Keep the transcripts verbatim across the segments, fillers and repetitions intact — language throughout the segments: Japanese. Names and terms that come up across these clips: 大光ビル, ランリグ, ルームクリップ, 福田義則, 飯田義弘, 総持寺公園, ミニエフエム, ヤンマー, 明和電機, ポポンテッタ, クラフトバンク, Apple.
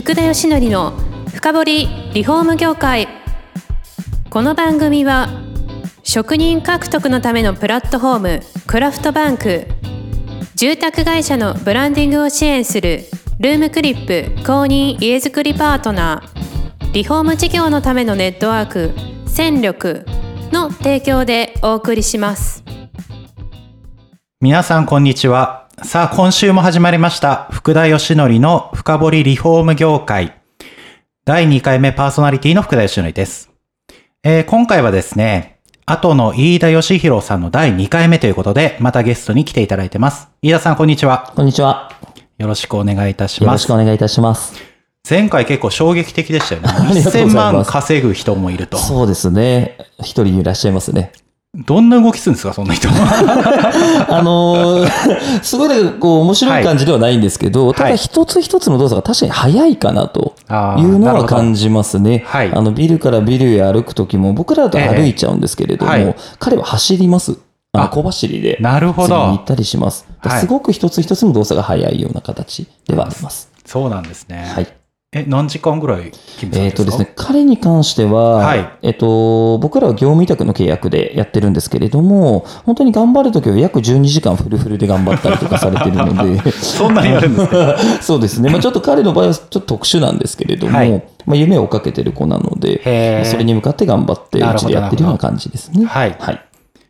福田義則の深掘りリフォーム業界。この番組は職人獲得のためのプラットフォームクラフトバンク、住宅会社のブランディングを支援するルームクリップ公認家づくりパートナー、リフォーム事業のためのネットワーク戦力の提供でお送りします。皆さんこんにちは。さあ今週も始まりました福田義則の深掘りリフォーム業界、だいにかいめパーソナリティの福田義則です。えー、今回はですね、後の飯田義弘さんのだいにかいめということで、またゲストに来ていただいてます。飯田さんこんにちは。こんにちは、よろしくお願いいたします。よろしくお願いいたします。前回結構衝撃的でしたよね。せんまん稼ぐ人もいると。そうですね、一人いらっしゃいますね。どんな動きするんですか、そんな人は。あのー、すごいこう面白い感じではないんですけど、はい、ただ一つ一つの動作が確かに早いかなというのは感じますね。はい、あのビルからビルへ歩くときも、僕らだと歩いちゃうんですけれども、えーはい、彼は走ります。あの小走りで次に行ったりします。すごく一つ一つの動作が早いような形ではあります。はい、そうなんですね。はい。え、何時間ぐらい勤務されてるんですか？えっとですね、彼に関しては、はい、えっと、僕らは業務委託の契約でやってるんですけれども、本当に頑張るときは約じゅうにじかんフルフルで頑張ったりとかされてるので。そんなにやるんですか？そうですね。まあちょっと彼の場合はちょっと特殊なんですけれども、はい、まあ、夢を追っかけてる子なので、それに向かって頑張って、うちでやってるような感じですね。はい。はい。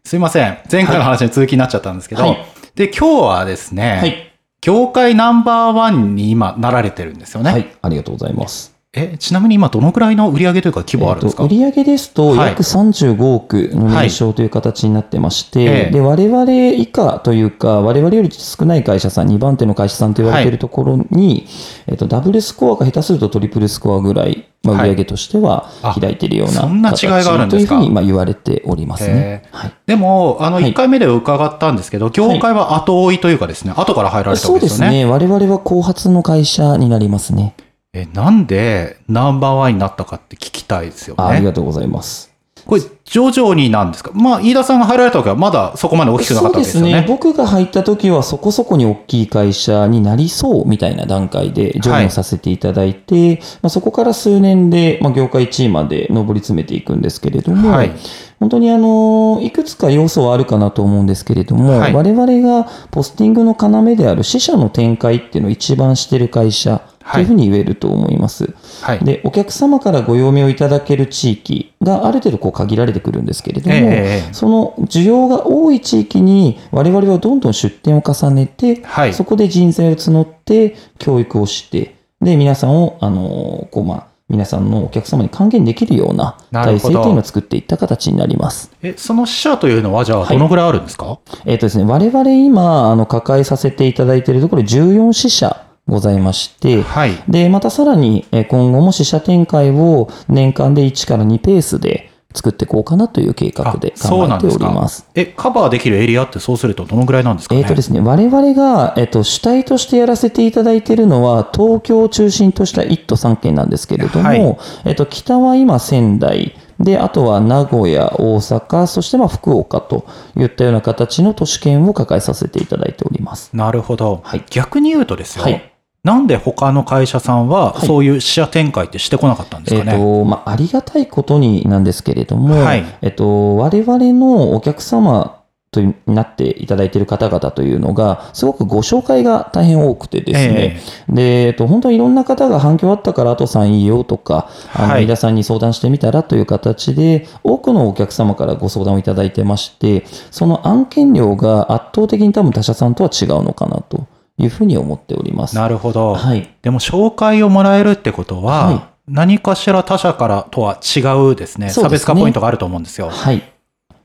すいません。前回の話の続きになっちゃったんですけど、はい、で、今日はですね、はい、業界ナンバーワンに今なられてるんですよね。はい、ありがとうございます。え、ちなみに今どのくらいの売上というか規模あるんですか？えー、売上ですと約さんじゅうごおくの年商という形になってまして、はいはい、で我々以下というか我々より少ない会社さん、にばんての会社さんと言われているところに、はい、えっとダブルスコアか下手するとトリプルスコアぐらい、まあ、売上としては開いているような形というふうにまあ言われておりますね。はい、でもあのいっかいめで伺ったんですけど、はい、業界は後追いというかですね、後から入られたわけですよね。そうですね、我々は後発の会社になりますね。え、なんでナンバーワンになったかって聞きたいですよね。ありがとうございます。これ徐々になんですか？まあ飯田さんが入られた時はまだそこまで大きくなかったわけですよね。そうですね。僕が入った時はそこそこに大きい会社になりそうみたいな段階でジョインさせていただいて、はい、まあ、そこから数年で、まあ、業界いちいまで上り詰めていくんですけれども、はい、本当にあのいくつか要素はあるかなと思うんですけれども、はい、我々がポスティングの要である支社の展開っていうのを一番してる会社というふうに言えると思います。はい、でお客様からご用命をいただける地域がある程度こう限られてくるんですけれども、えー、その需要が多い地域に我々はどんどん出店を重ねて、はい、そこで人材を募って教育をして、で皆さんをあのこう、まあ、皆さんのお客様に還元できるような体制というのを作っていった形になります。え、その支社というのはじゃあどのぐらいあるんですか？はい、えーとですね、我々今あの抱えさせていただいているところじゅうよんししゃございまして、はい、でまたさらに今後も支社展開を年間でいちからにペースで作っていこうかなという計画で考えております。え、カバーできるエリアってそうするとどのぐらいなんですかね？えーとですね、我々が、えーと、主体としてやらせていただいているのは東京を中心としたいっ都さんけんなんですけれども、はい、えーと、北は今仙台で、あとは名古屋、大阪、そしてまあ福岡といったような形の都市圏を抱えさせていただいております。なるほど。はい、逆に言うとですよ、はい、なんで他の会社さんはそういう支社展開ってしてこなかったんですかね？はい、えーとまあ、ありがたいことになんですけれども、はい、えーと、我々のお客様とになっていただいている方々というのがすごくご紹介が大変多くてですね、えー、で、えっと、本当にいろんな方が反響あったから後さんいいよとか、あの、はい、飯田さんに相談してみたらという形で多くのお客様からご相談をいただいてまして、その案件量が圧倒的に多分他社さんとは違うのかなというふうに思っております。なるほど。はい、でも紹介をもらえるってことは、はい、何かしら他社からとは違うですね、ですね、差別化ポイントがあると思うんですよ。はい、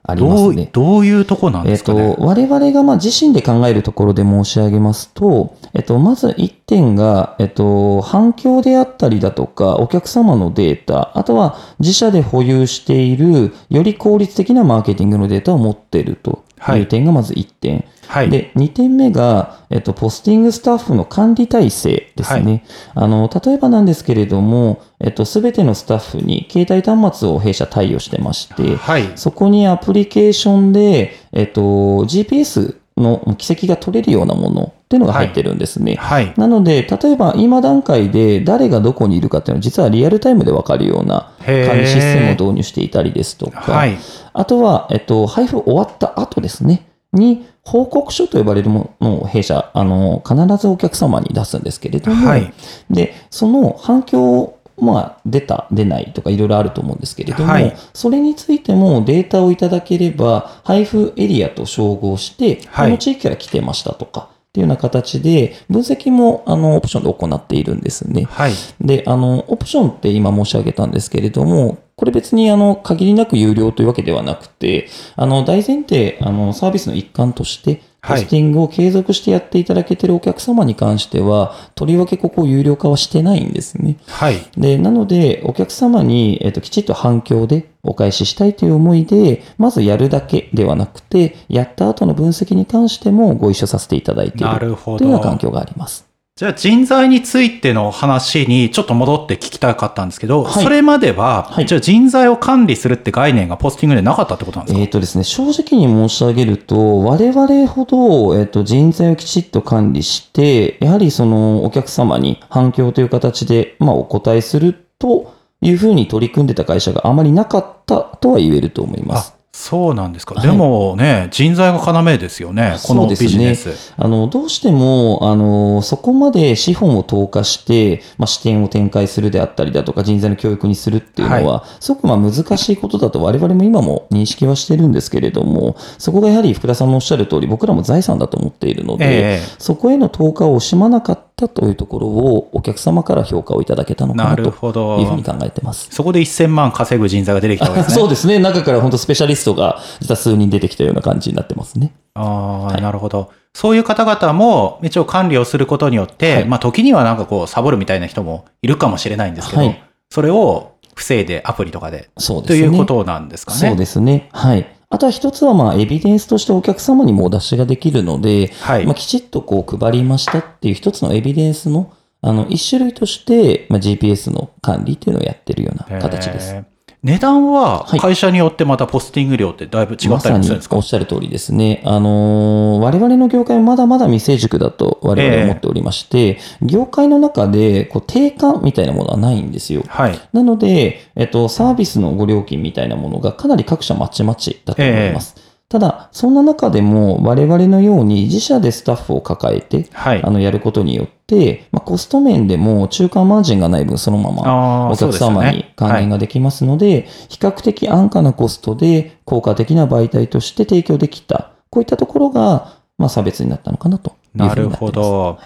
ありますね。どう、どういうとこなんですかね？えっと、我々がまあ自身で考えるところで申し上げますと、えっと、まずいってんが、えっと、反響であったりだとか、お客様のデータ、あとは自社で保有している、より効率的なマーケティングのデータを持っているという点がまずいってん。はい、で、にてんめが、えっと、ポスティングスタッフの管理体制ですね。はい、あの、例えばなんですけれども、えっと、すべてのスタッフに携帯端末を弊社貸与してまして、はい、そこにアプリケーションで、えっと、ジーピーエスの軌跡が取れるようなものっていうのが入ってるんですね、はいはい、なので例えば今段階で誰がどこにいるかっていうのは実はリアルタイムで分かるような管理システムを導入していたりですとか、はい、あとは、えっと、配布終わった後ですねに報告書と呼ばれるものを弊社あの必ずお客様に出すんですけれども、はい、でその反響まあ、出た出ないとかいろいろあると思うんですけれども、はい、それについてもデータをいただければ配布エリアと照合して、はい、この地域から来てましたとかっていうような形で分析もあのオプションで行っているんですね、はい、であのオプションって今申し上げたんですけれどもこれ別にあの限りなく有料というわけではなくてあの大前提あのサービスの一環としてポスティングを継続してやっていただけているお客様に関しては、とりわけここを有料化はしてないんですね。はい。で、なので、お客様に、えっと、きちっと反響でお返ししたいという思いで、まずやるだけではなくて、やった後の分析に関してもご一緒させていただいているというような環境があります。じゃあ人材についての話にちょっと戻って聞きたかったんですけど、はい、それまでは、はい、じゃあ人材を管理するって概念がポスティングでなかったってことなんですか？えーとですね、正直に申し上げると、我々ほど、えーと、人材をきちっと管理して、やはりそのお客様に反響という形で、まあ、お答えするというふうに取り組んでた会社があまりなかったとは言えると思います。そうなんですか。でもね、はい、人材が要ですよね、このビジネス。そうですね。あの、どうしても、あの、そこまで資本を投下して、まあ、視点を展開するであったりだとか、人材の教育にするっていうのは、はい、すごくまあ難しいことだと我々も今も認識はしてるんですけれども、そこがやはり福田さんのおっしゃる通り、僕らも財産だと思っているので、えー、そこへの投下を惜しまなかったというところをお客様から評価をいただけたのかなというふうに考えてます。そこでせんまん稼ぐ人材が出てきたわけですね。そうですね、中から本当スペシャリストが実は数人出てきたような感じになってますね。あ、はい、なるほど。そういう方々も一応管理をすることによって、はい、まあ、時にはなんかこうサボるみたいな人もいるかもしれないんですけど、はい、それを防いでアプリとかで、そうですね、ということなんですかね。そうですね、はい。あとは一つはまあエビデンスとしてお客様にもお出しができるので、はい、まあ、きちっとこう配りましたっていう一つのエビデンスの、 あの一種類としてまあ ジーピーエス の管理っていうのをやってるような形です。値段は会社によってまたポスティング料ってだいぶ違ったりするんですか？はい、まさにおっしゃる通りですね。あのー、我々の業界はまだまだ未成熟だと我々は思っておりまして、えー、業界の中でこう定価みたいなものはないんですよ。はい、なので、えっと、サービスのご料金みたいなものがかなり各社まちまちだと思います。えーただそんな中でも我々のように自社でスタッフを抱えて、はい、あのやることによって、まあ、コスト面でも中間マージンがない分そのままお客様に還元ができますので、そうですね、はい、比較的安価なコストで効果的な媒体として提供できた、こういったところがまあ差別になったのかなというふうになってます。なるほど。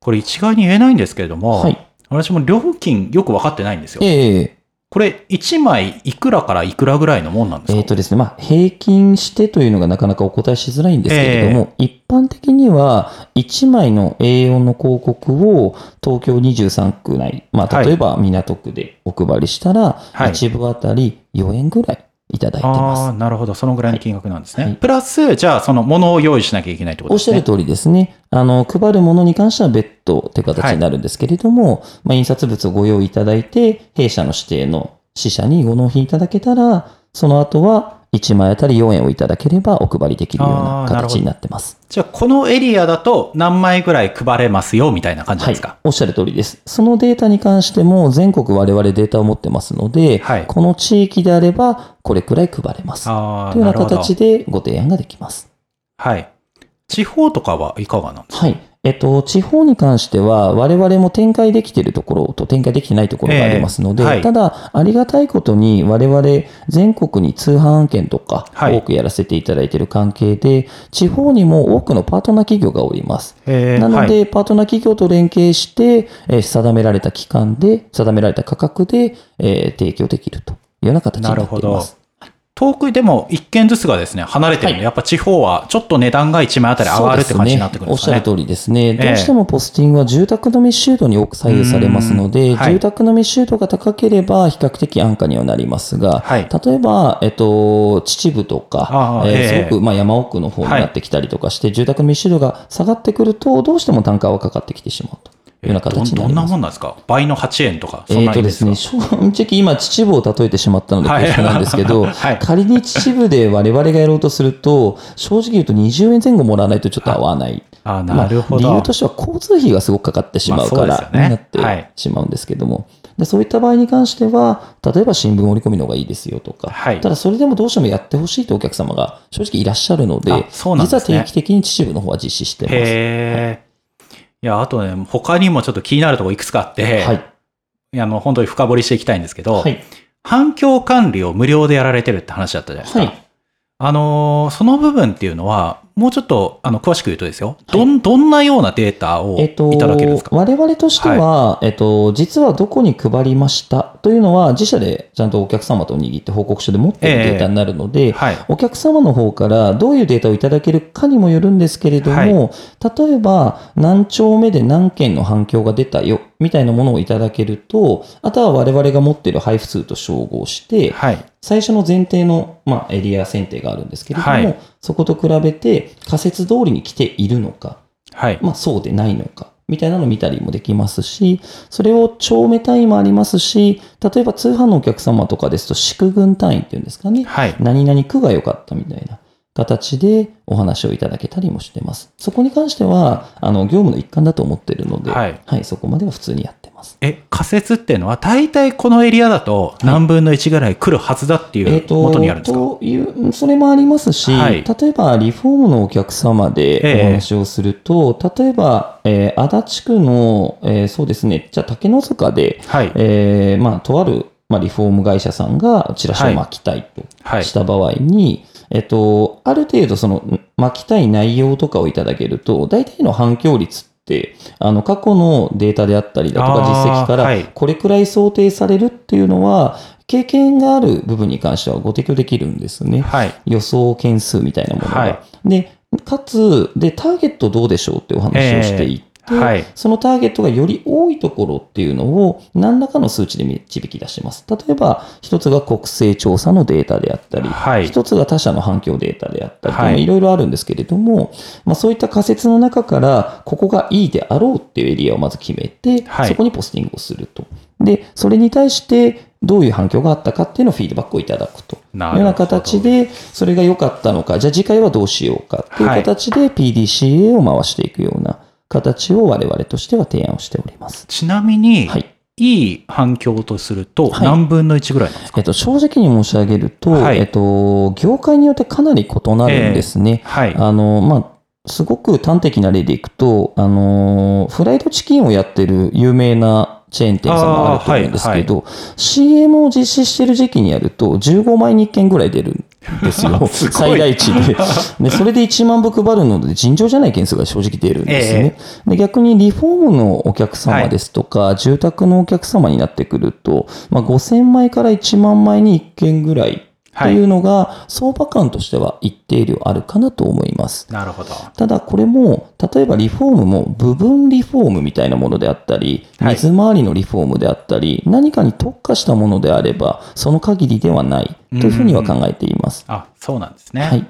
これ一概に言えないんですけれども、はい、私も料金よく分かってないんですよ。えーこれいちまいいくらからいくらぐらいのもんなんですか？えーとですね、まあ、平均してというのがなかなかお答えしづらいんですけれども、えー、一般的にはいちまいの エーよん の広告を東京にじゅうさんく内、まあ、例えば港区でお配りしたら、はい、いちぶあたりよえんぐらいいただいてます。あ、なるほど。そのぐらいの金額なんですね。はい、プラスじゃあそのものを用意しなきゃいけないってことですね。おっしゃる通りですね。あの配るものに関しては別途という形になるんですけれども、はい、まあ、印刷物をご用意いただいて弊社の指定の支社にご納品いただけたら、その後はいちまいあたりよんえんをいただければお配りできるような形になってます。じゃあこのエリアだと何枚ぐらい配れますよみたいな感じですか？はい、おっしゃる通りです。そのデータに関しても全国我々データを持ってますので、はい、この地域であればこれくらい配れますというような形でご提案ができます。はい。地方とかはいかがなんですか？はい、えっと、地方に関しては我々も展開できているところと展開できてないところがありますので、えーはい、ただありがたいことに我々全国に通販案件とか多くやらせていただいている関係で、はい、地方にも多くのパートナー企業がおります。えー、なので、はい、パートナー企業と連携して、えー、定められた期間で定められた価格で、えー、提供できるというような形になっています。遠くでも一軒ずつがですね、離れてるので、はい、やっぱ地方はちょっと値段がいちまいあたり上がるって感じになってくるんですかね。そうですね。おっしゃる通りですね。どうしてもポスティングは住宅の密集度に多く左右されますので、はい、住宅の密集度が高ければ比較的安価にはなりますが、はい、例えば、えっと、秩父とか、えー、すごくまあ山奥の方になってきたりとかして、はい、住宅の密集度が下がってくると、どうしても単価はかかってきてしまうと。いうような形になります。どんなもんなんですか？倍のはちえんとかそんなにですか？えーとですね、正直今秩父を例えてしまったので恐縮なんですけど、はいはい、仮に秩父で我々がやろうとすると正直言うとにじゅうえんぜんごもらわないとちょっと合わない、はい、あなるほど、まあ、理由としては交通費がすごくかかってしまうから、まあそうですよね、になってしまうんですけども、はいでそういった場合に関しては例えば新聞折り込みの方がいいですよとか、はい、ただそれでもどうしてもやってほしいというお客様が正直いらっしゃるので、あ、そうなんですね、実は定期的に秩父の方は実施してます。へー、はい、いやあとね他にもちょっと気になるところいくつかあって、はい、いやあの本当に深掘りしていきたいんですけど、はい、反響管理を無料でやられてるって話だったじゃないですか、はい、あのその部分っていうのはもうちょっとあの詳しく言うとですよ、どん、どんなようなデータをいただけるんですか？えっと、我々としては、はいえっと、実はどこに配りましたというのは自社でちゃんとお客様と握って報告書で持っているデータになるので、えーはい、お客様の方からどういうデータをいただけるかにもよるんですけれども、はい、例えば何丁目で何件の反響が出たよみたいなものをいただけると、あとは我々が持っている配布数と照合して、はい、最初の前提の、まあ、エリア選定があるんですけれども、はい、そこと比べて仮説通りに来ているのか、はいまあ、そうでないのかみたいなのを見たりもできますし、それを丁目単位もありますし、例えば通販のお客様とかですと市区郡単位っていうんですかね、はい、何々区が良かったみたいな形でお話をいただけたりもしてます。そこに関してはあの業務の一環だと思っているので、はいはい、そこまでは普通にやってます。え仮説っていうのは大体このエリアだと何分のいちぐらい来るはずだっていう元にあるんですか？はいえー、とそれもありますし、はい、例えばリフォームのお客様でお話をすると、えー、例えば、えー、足立区の、えー、そうですねじゃあ竹の塚で、はいえーまあ、とある、まあ、リフォーム会社さんがチラシを巻きたいとした場合に、はいはいえっと、ある程度その巻きたい内容とかをいただけると、大体の反響率ってあの過去のデータであったりだとか実績からこれくらい想定されるっていうのは経験がある部分に関してはご提供できるんですね、はい、予想件数みたいなものが、はい、でかつでターゲットどうでしょうってお話をしていて、えーはい、そのターゲットがより多いところっていうのを何らかの数値で導き出します。例えば一つが国勢調査のデータであったり、はい、一つが他社の反響データであったり、はい、いろいろあるんですけれども、まあ、そういった仮説の中からここがいいであろうっていうエリアをまず決めて、はい、そこにポスティングをすると。でそれに対してどういう反響があったかっていうのをフィードバックをいただくというような形で、それが良かったのかじゃあ次回はどうしようかっていう形で ピーディーシーエー を回していくような形を我々としては提案をしております。ちなみに、はい、いい反響とすると何分のいちぐらいなんですか？はいえっと、正直に申し上げると、はいえっと、業界によってかなり異なるんですね、えーはいあのまあ、すごく端的な例でいくと、あのフライドチキンをやってる有名なチェーン店さんがあると思うんですけど、はいはい、シーエム を実施してる時期にやるとじゅうごまいにいっけんぐらい出るんですよす最大値 で, でそれでいちまんぶ配るので尋常じゃない件数が正直出るんですね、えー、で逆にリフォームのお客様ですとか、はい、住宅のお客様になってくると、まあ、ごせんまいからいちまんまいにいっけんぐらいというのが相場感としては一定量あるかなと思います。なるほど。ただこれも例えばリフォームも部分リフォームみたいなものであったり、はい、水回りのリフォームであったり何かに特化したものであればその限りではないというふうには考えています。あ、そうなんですね、はい、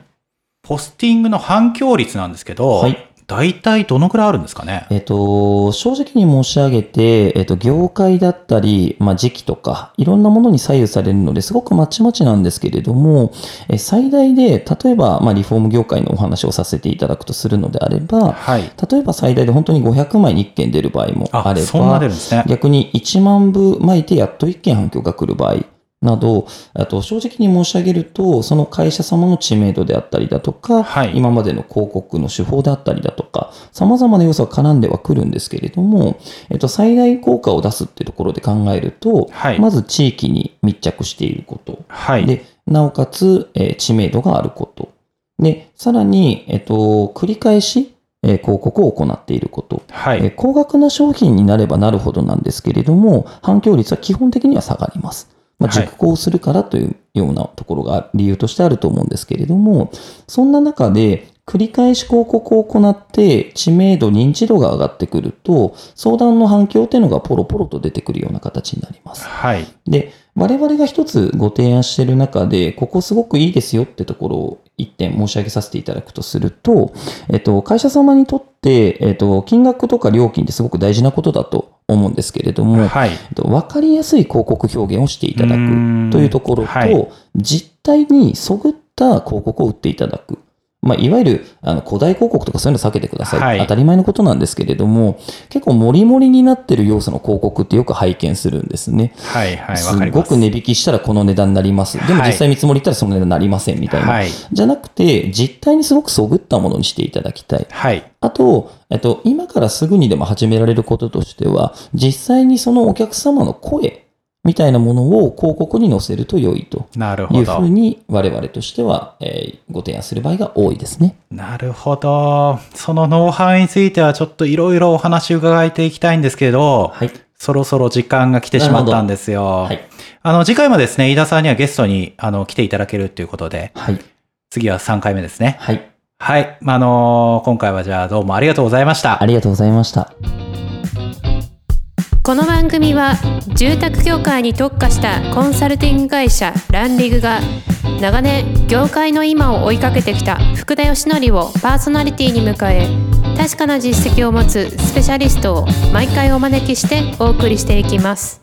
ポスティングの反響率なんですけど、はい大体どのくらいあるんですかね？えっと、正直に申し上げて、えっと、業界だったり、まあ、時期とか、いろんなものに左右されるのですごくまちまちなんですけれども、え最大で、例えば、まあ、リフォーム業界のお話をさせていただくとするのであれば、はい、例えば最大で本当にごひゃくまいにいっけん出る場合もあれば、そんな出るんですね。逆にいちまんぶ巻いてやっといっけん反響が来る場合、など、あと正直に申し上げるとその会社様の知名度であったりだとか、はい、今までの広告の手法であったりだとかさまざまな要素が絡んではくるんですけれども、えっと、最大効果を出すっていうところで考えると、はい、まず地域に密着していること、はい、でなおかつ、えー、知名度があることでさらに、えっと、繰り返し広告を行っていること、はい、高額な商品になればなるほどなんですけれども反響率は基本的には下がります。まあ、熟考するからというようなところが理由としてあると思うんですけれども、そんな中で繰り返し広告を行って知名度認知度が上がってくると相談の反響というのがポロポロと出てくるような形になります、はい、で我々が一つご提案している中で、ここすごくいいですよってところを一点申し上げさせていただくとすると、えっと、会社様にとって、えっと、金額とか料金ってすごく大事なことだと思うんですけれども、はい、えっと、分かりやすい広告表現をしていただくというところと、はい、実態にそぐった広告を売っていただく。まあ、いわゆるあの古代広告とかそういうの避けてください、はい、当たり前のことなんですけれども、結構もりもりになってる要素の広告ってよく拝見するんですね。はいはい、わかります。すごく値引きしたらこの値段になります、でも実際見積もりったらその値段になりませんみたいな、はい、じゃなくて実態にすごくそぐったものにしていただきたい、はい、あと、えっと、今からすぐにでも始められることとしては、実際にそのお客様の声みたいなものを広告に載せると良いというふうに我々としてはご提案する場合が多いですね。なるほど。そのノウハウについてはちょっといろいろお話伺えていきたいんですけど、はい、そろそろ時間が来てしまったんですよ。はい、あの次回もですね、飯田さんにはゲストにあの来ていただけるということで、はい、次はさんかいめですね。はい、はい、あのー、今回はじゃあどうもありがとうございました。ありがとうございました。この番組は住宅業界に特化したコンサルティング会社ランリグが長年業界の今を追いかけてきた福田義則をパーソナリティに迎え、確かな実績を持つスペシャリストを毎回お招きしてお送りしていきます。